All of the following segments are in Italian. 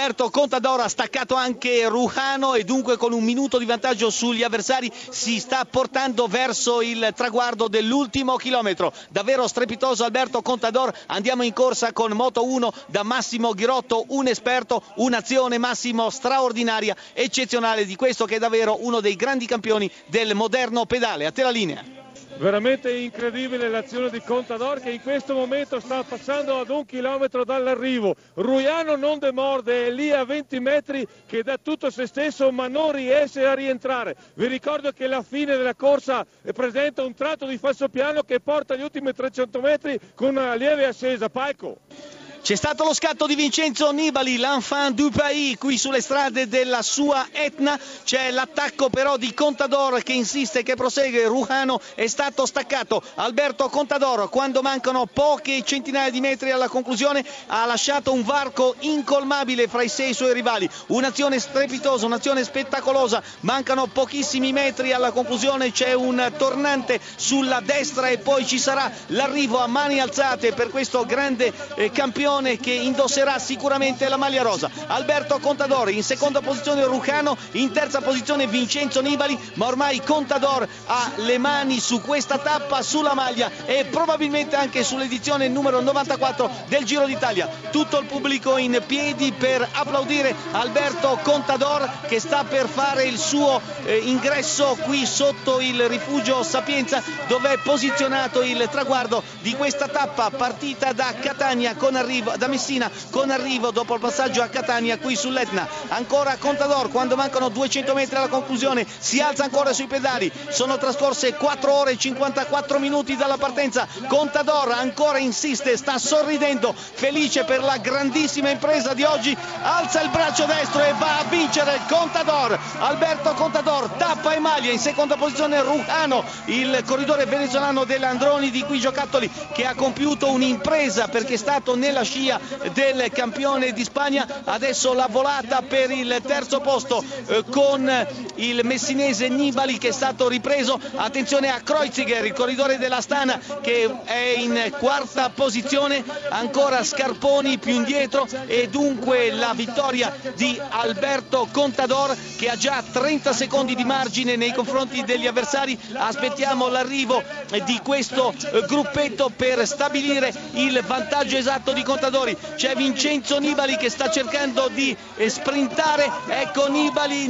Alberto Contador ha staccato anche Rujano e dunque con un minuto di vantaggio sugli avversari si sta portando verso il traguardo dell'ultimo chilometro. Davvero strepitoso Alberto Contador. Andiamo in corsa con Moto 1 da Massimo Ghirotto, un esperto, un'azione Massimo straordinaria, eccezionale di questo che è davvero uno dei grandi campioni del moderno pedale. A te la linea. Veramente incredibile l'azione di Contador, che in questo momento sta passando ad un chilometro dall'arrivo. Rujano non demorde, è lì a 20 metri che dà tutto se stesso ma non riesce a rientrare. Vi ricordo che la fine della corsa presenta un tratto di falsopiano che porta gli ultimi 300 metri con una lieve ascesa. Paico. C'è stato lo scatto di Vincenzo Nibali, l'enfant du pays, qui sulle strade della sua Etna. C'è l'attacco però di Contador che insiste, che prosegue. Rujano è stato staccato. Alberto Contador, quando mancano poche centinaia di metri alla conclusione, ha lasciato un varco incolmabile fra i sei suoi rivali. Un'azione strepitosa, un'azione spettacolosa. Mancano pochissimi metri alla conclusione, c'è un tornante sulla destra e poi ci sarà l'arrivo a mani alzate per questo grande campione che indosserà sicuramente la maglia rosa. Alberto Contador in seconda posizione, Rujano in terza posizione, Vincenzo Nibali, ma ormai Contador ha le mani su questa tappa, sulla maglia e probabilmente anche sull'edizione numero 94 del Giro d'Italia. Tutto il pubblico in piedi per applaudire Alberto Contador che sta per fare il suo ingresso qui sotto il rifugio Sapienza, dove è posizionato il traguardo di questa tappa partita da Catania con arrivo da Messina, con arrivo dopo il passaggio a Catania qui sull'Etna. Ancora Contador, quando mancano 200 metri alla conclusione, si alza ancora sui pedali. Sono trascorse 4 ore e 54 minuti dalla partenza. Contador ancora insiste, sta sorridendo, felice per la grandissima impresa di oggi. Alza il braccio destro e va a vincere Contador. Alberto Contador, tappa e maglia. In seconda posizione Rujano, il corridore venezuelano dell'Androni di Qui Giocattoli, che ha compiuto un'impresa perché è stato nella scia del campione di Spagna. Adesso la volata per il terzo posto con il messinese Nibali che è stato ripreso. Attenzione a Kreuziger, il corridore dell'Astana, che è in quarta posizione, ancora Scarponi più indietro, e dunque la vittoria di Alberto Contador che ha già 30 secondi di margine nei confronti degli avversari. Aspettiamo l'arrivo di questo gruppetto per stabilire il vantaggio esatto di Contadori. C'è Vincenzo Nibali che sta cercando di sprintare. Ecco Nibali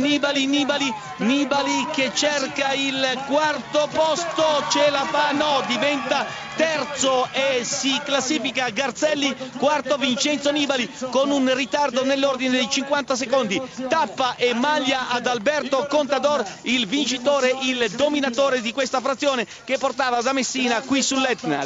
che cerca il quarto posto. Ce la fa? No, diventa terzo e si classifica Garzelli, quarto Vincenzo Nibali con un ritardo nell'ordine dei 50 secondi. Tappa e maglia ad Alberto Contador, il vincitore, il dominatore di questa frazione che portava da Messina qui sull'Etna.